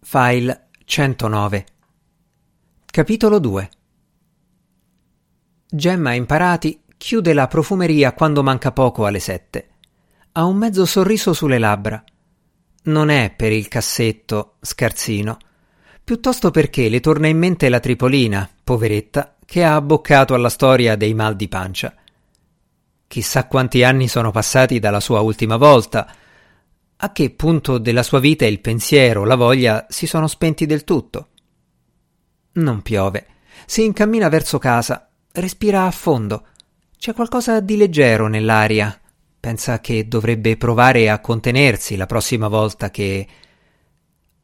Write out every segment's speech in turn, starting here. File 109. Capitolo 2. Gemma Imparati chiude la profumeria quando manca poco alle 7. Ha un mezzo sorriso sulle labbra. Non è per il cassetto, scarsino, piuttosto perché le torna in mente la Tripolina, poveretta, che ha abboccato alla storia dei mal di pancia. Chissà quanti anni sono passati dalla sua ultima volta. A che punto della sua vita il pensiero, la voglia si sono spenti del tutto? Non piove. Si incammina verso casa, respira a fondo. C'è qualcosa di leggero nell'aria. Pensa che dovrebbe provare a contenersi la prossima volta che...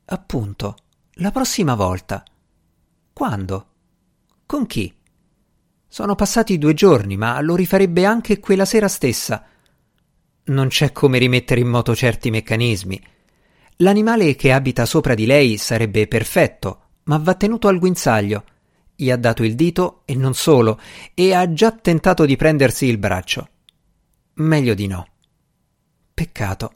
Appunto, la prossima volta. Quando? Con chi? Sono passati 2 giorni, ma lo rifarebbe anche quella sera stessa. Non c'è come rimettere in moto certi meccanismi. L'animale che abita sopra di lei sarebbe perfetto, ma va tenuto al guinzaglio. Gli ha dato il dito e non solo, e ha già tentato di prendersi il braccio. Meglio di no. Peccato.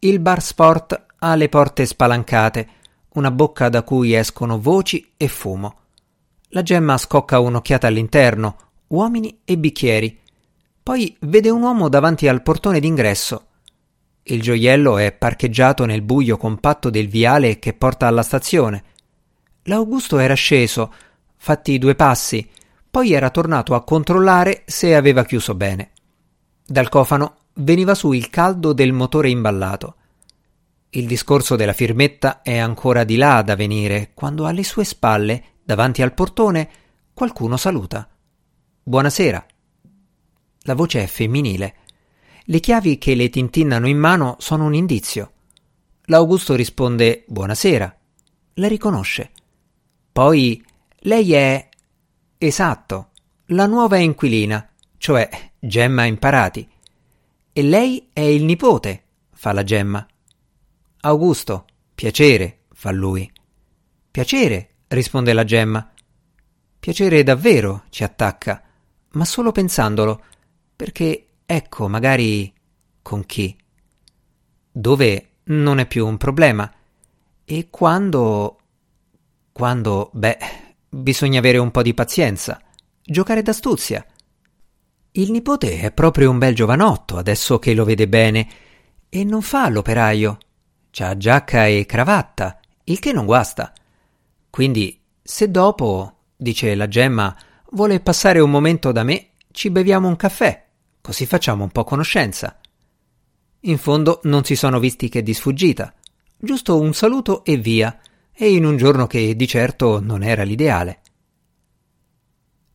Il bar sport ha le porte spalancate, una bocca da cui escono voci e fumo. La Gemma scocca un'occhiata all'interno, uomini e bicchieri. Poi vede un uomo davanti al portone d'ingresso. Il gioiello è parcheggiato nel buio compatto del viale che porta alla stazione. L'Augusto era sceso, fatti 2 passi, poi era tornato a controllare se aveva chiuso bene. Dal cofano veniva su il caldo del motore imballato. Il discorso della firmetta è ancora di là da venire, quando alle sue spalle, davanti al portone, qualcuno saluta. «Buonasera». La voce è femminile. Le chiavi che le tintinnano in mano sono un indizio. L'Augusto risponde «Buonasera». La riconosce. Poi lei è... Esatto, la nuova inquilina, cioè Gemma Imparati. E lei è il nipote, fa la Gemma. Augusto, piacere, fa lui. Piacere, risponde la Gemma. Piacere davvero, ci attacca, ma solo pensandolo. Perché, ecco, magari con chi? Dove non è più un problema. E quando... beh, bisogna avere un po' di pazienza. Giocare d'astuzia. Il nipote è proprio un bel giovanotto, adesso che lo vede bene. E non fa l'operaio. C'ha giacca e cravatta, il che non guasta. Quindi, se dopo, dice la Gemma, vuole passare un momento da me, ci beviamo un caffè. Così facciamo un po' conoscenza. In fondo non si sono visti che di sfuggita. Giusto un saluto e via, e in un giorno che di certo non era l'ideale.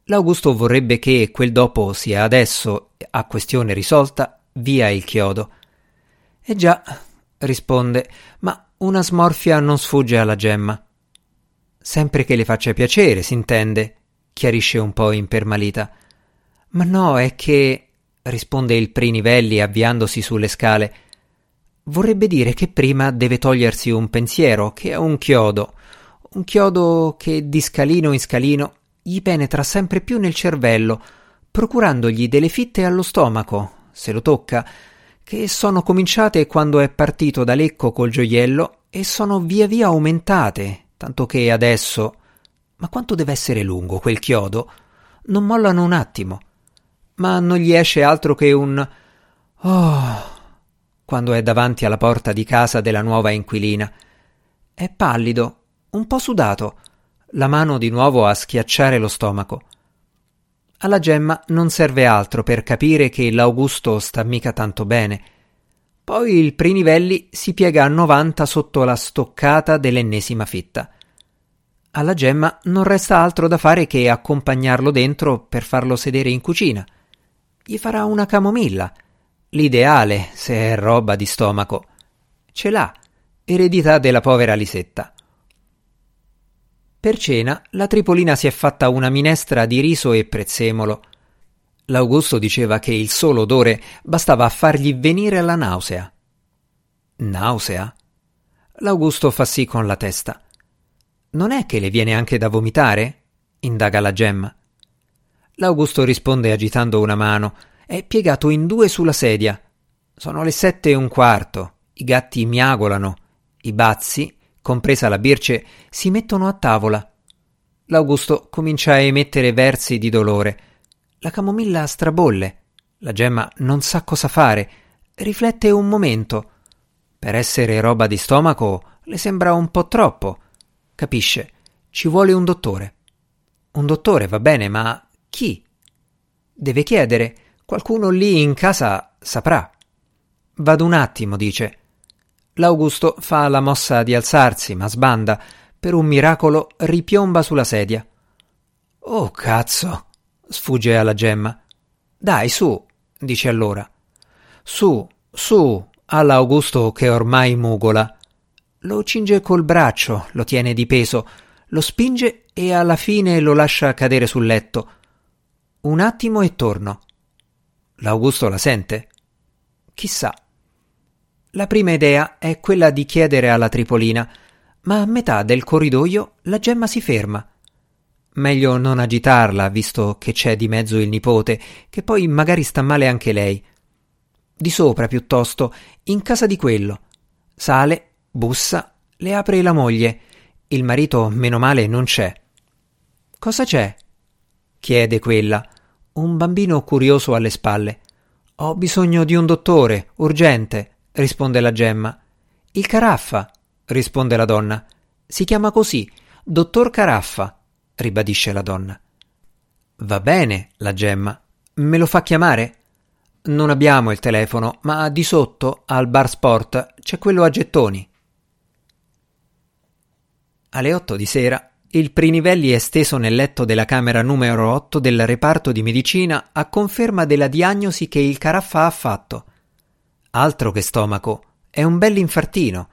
L'Augusto vorrebbe che quel dopo sia adesso, a questione risolta, via il chiodo. E già, risponde, ma una smorfia non sfugge alla Gemma. Sempre che le faccia piacere, s'intende, chiarisce un po' impermalita. Ma no, è che... risponde il Prinivelli avviandosi sulle scale. Vorrebbe dire che prima deve togliersi un pensiero che è un chiodo che di scalino in scalino gli penetra sempre più nel cervello, procurandogli delle fitte allo stomaco, se lo tocca, che sono cominciate quando è partito da Lecco col gioiello e sono via via aumentate, tanto che adesso... Ma quanto deve essere lungo quel chiodo? Non mollano un attimo. Ma non gli esce altro che un «Oh!» quando è davanti alla porta di casa della nuova inquilina. È pallido, un po' sudato, la mano di nuovo a schiacciare lo stomaco. Alla Gemma non serve altro per capire che l'Augusto sta mica tanto bene. Poi il Prinivelli si piega a 90 sotto la stoccata dell'ennesima fitta. Alla Gemma non resta altro da fare che accompagnarlo dentro per farlo sedere in cucina. Gli farà una camomilla, l'ideale se è roba di stomaco. Ce l'ha, eredità della povera Lisetta. Per cena la Tripolina si è fatta una minestra di riso e prezzemolo. L'Augusto diceva che il solo odore bastava a fargli venire la nausea. Nausea? L'Augusto fa sì con la testa. Non è che le viene anche da vomitare? Indaga la Gemma. L'Augusto risponde agitando una mano. È piegato in 2 sulla sedia. Sono le 7:15. I gatti miagolano. I bazzi, compresa la Birce, si mettono a tavola. L'Augusto comincia a emettere versi di dolore. La camomilla strabolle. La Gemma non sa cosa fare. Riflette un momento. Per essere roba di stomaco le sembra un po' troppo. Capisce, ci vuole un dottore. Un dottore va bene, ma chi? Deve chiedere. Qualcuno lì in casa saprà. Vado un attimo, dice. L'Augusto fa la mossa di alzarsi, ma sbanda. Per un miracolo ripiomba sulla sedia. Oh, cazzo! Sfugge alla Gemma. Dai, su, dice allora. Su, su, all'Augusto che ormai mugola. Lo cinge col braccio, lo tiene di peso, lo spinge e alla fine lo lascia cadere sul letto. Un attimo e torno. L'Augusto la sente? Chissà. La prima idea è quella di chiedere alla Tripolina, ma a metà del corridoio la Gemma si ferma. Meglio non agitarla, visto che c'è di mezzo il nipote, che poi magari sta male anche lei. Di sopra, piuttosto, in casa di quello. Sale, bussa, le apre la moglie. Il marito, meno male, non c'è. Cosa c'è? Chiede quella, un bambino curioso alle spalle. Ho bisogno di un dottore, urgente, risponde la Gemma. Il Caraffa, risponde la donna. Si chiama così, dottor Caraffa, ribadisce la donna. Va bene, la Gemma. Me lo fa chiamare? Non abbiamo il telefono, ma di sotto, al bar sport, c'è quello a gettoni. Alle 8 di sera, il Prinivelli è steso nel letto della camera numero 8 del reparto di medicina a conferma della diagnosi che il Caraffa ha fatto. Altro che stomaco, è un bell'infartino.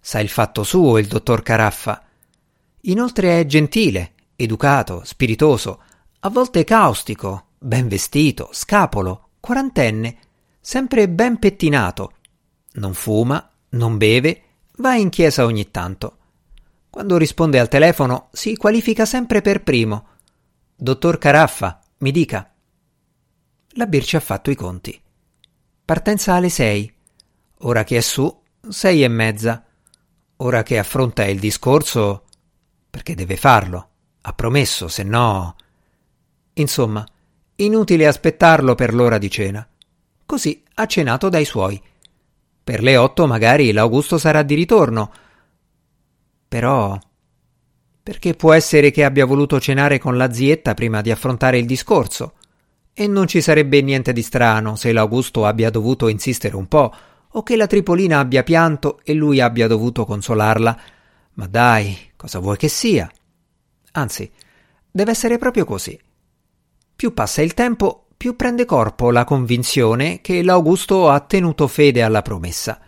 Sa il fatto suo il dottor Caraffa. Inoltre è gentile, educato, spiritoso, a volte caustico, ben vestito, scapolo, quarantenne, sempre ben pettinato. Non fuma, non beve, va in chiesa ogni tanto. Quando risponde al telefono si qualifica sempre per primo. Dottor Caraffa, mi dica. La Birce ha fatto i conti. Partenza alle 6. Ora che è su, 6:30. Ora che affronta il discorso... perché deve farlo, ha promesso, se no... Insomma, inutile aspettarlo per l'ora di cena. Così ha cenato dai suoi. Per le 8 magari l'Augusto sarà di ritorno. Però... perché può essere che abbia voluto cenare con la zietta prima di affrontare il discorso. E non ci sarebbe niente di strano se l'Augusto abbia dovuto insistere un po', o che la Tripolina abbia pianto e lui abbia dovuto consolarla. Ma dai... cosa vuoi che sia? Anzi, deve essere proprio così. Più passa il tempo, più prende corpo la convinzione che l'Augusto ha tenuto fede alla promessa.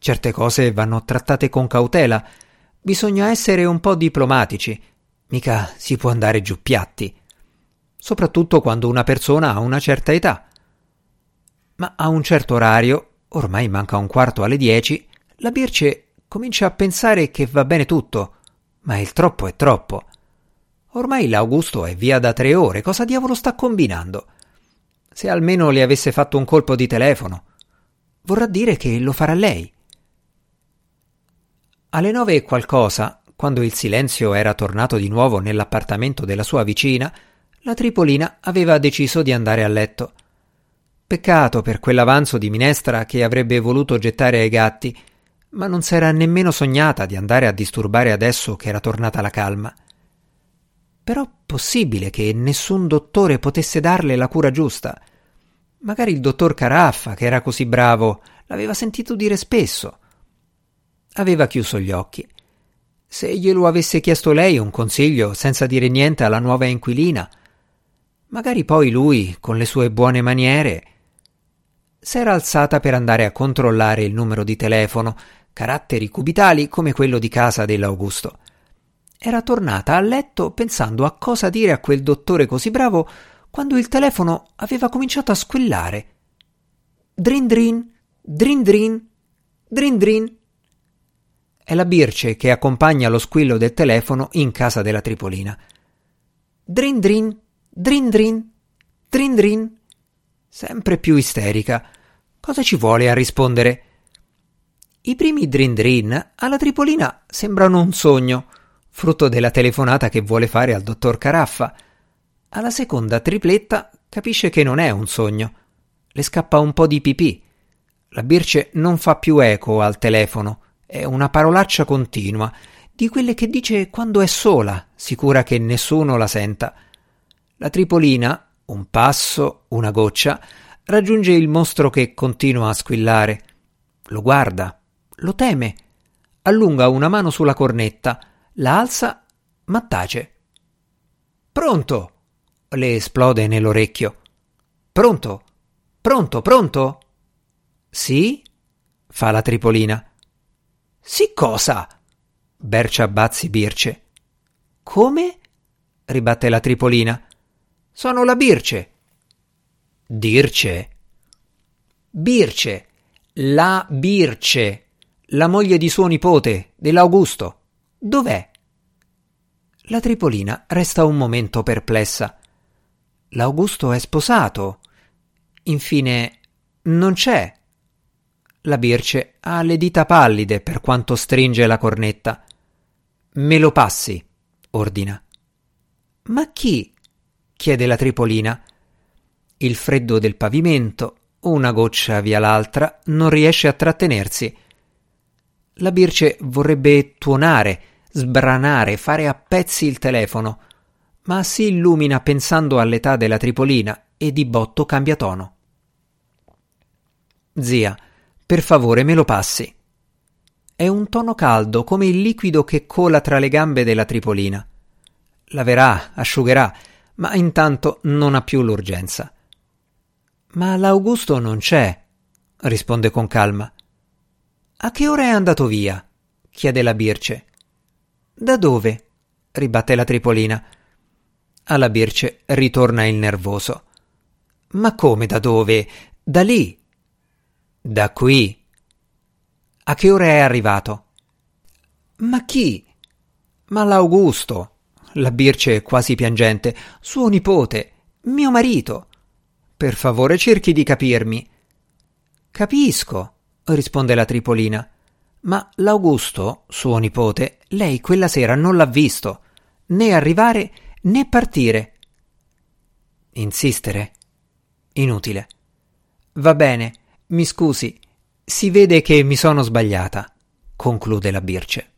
Certe cose vanno trattate con cautela. Bisogna essere un po' diplomatici. Mica si può andare giù piatti. Soprattutto quando una persona ha una certa età. Ma a un certo orario, ormai manca 10:15, la Birce comincia a pensare che va bene tutto. Ma il troppo è troppo. Ormai l'Augusto è via da 3 ore. Cosa diavolo sta combinando? Se almeno le avesse fatto un colpo di telefono. Vorrà dire che lo farà lei. Alle 9:15, quando il silenzio era tornato di nuovo nell'appartamento della sua vicina, la Tripolina aveva deciso di andare a letto. Peccato per quell'avanzo di minestra che avrebbe voluto gettare ai gatti, ma non s'era nemmeno sognata di andare a disturbare adesso che era tornata la calma. Però possibile che nessun dottore potesse darle la cura giusta. Magari il dottor Caraffa, che era così bravo, l'aveva sentito dire spesso. Aveva chiuso gli occhi. Se glielo avesse chiesto lei un consiglio senza dire niente alla nuova inquilina, magari poi lui, con le sue buone maniere... S'era alzata per andare a controllare il numero di telefono, caratteri cubitali come quello di casa dell'Augusto. Era tornata a letto pensando a cosa dire a quel dottore così bravo quando il telefono aveva cominciato a squillare. Drin drin, drin drin, drin drin. È la Birce che accompagna lo squillo del telefono in casa della Tripolina. Drin drin, drin drin, drin drin. Sempre più isterica. Cosa ci vuole a rispondere? I primi drin-drin alla Tripolina sembrano un sogno, frutto della telefonata che vuole fare al dottor Caraffa. Alla seconda tripletta capisce che non è un sogno. Le scappa un po' di pipì. La Birce non fa più eco al telefono. È una parolaccia continua, di quelle che dice quando è sola, sicura che nessuno la senta. La Tripolina, un passo, una goccia, raggiunge il mostro che continua a squillare. Lo guarda, lo teme, allunga una mano sulla cornetta, la alza, ma tace. «Pronto!» le esplode nell'orecchio. «Pronto? Pronto? Pronto?» «Sì?» fa la Tripolina. «Sì cosa?» bercia Bazzi Birce. «Come?» ribatte la Tripolina. «Sono la Birce». «Dirce?» «Birce, la Birce, la moglie di suo nipote, dell'Augusto. Dov'è?» La Tripolina resta un momento perplessa. L'Augusto è sposato. Infine, non c'è. La Birce ha le dita pallide per quanto stringe la cornetta. «Me lo passi», ordina. «Ma chi?» chiede la Tripolina. Il freddo del pavimento, una goccia via l'altra, non riesce a trattenersi. La Birce vorrebbe tuonare, sbranare, fare a pezzi il telefono, ma si illumina pensando all'età della Tripolina e di botto cambia tono. «Zia, per favore me lo passi». È un tono caldo come il liquido che cola tra le gambe della Tripolina. Laverà, asciugherà, ma intanto non ha più l'urgenza. «Ma l'Augusto non c'è», risponde con calma. «A che ora è andato via?» chiede la Birce. «Da dove?» ribatte la Tripolina. Alla Birce ritorna il nervoso. «Ma come da dove? Da lì?» «Da qui». «A che ora è arrivato?» «Ma chi?» «Ma l'Augusto». La Birce è quasi piangente. «Suo nipote, mio marito». «Per favore, cerchi di capirmi». «Capisco», risponde la Tripolina. «Ma l'Augusto, suo nipote, lei quella sera non l'ha visto, né arrivare né partire». Insistere? Inutile. «Va bene. Mi scusi, si vede che mi sono sbagliata», conclude la Birce.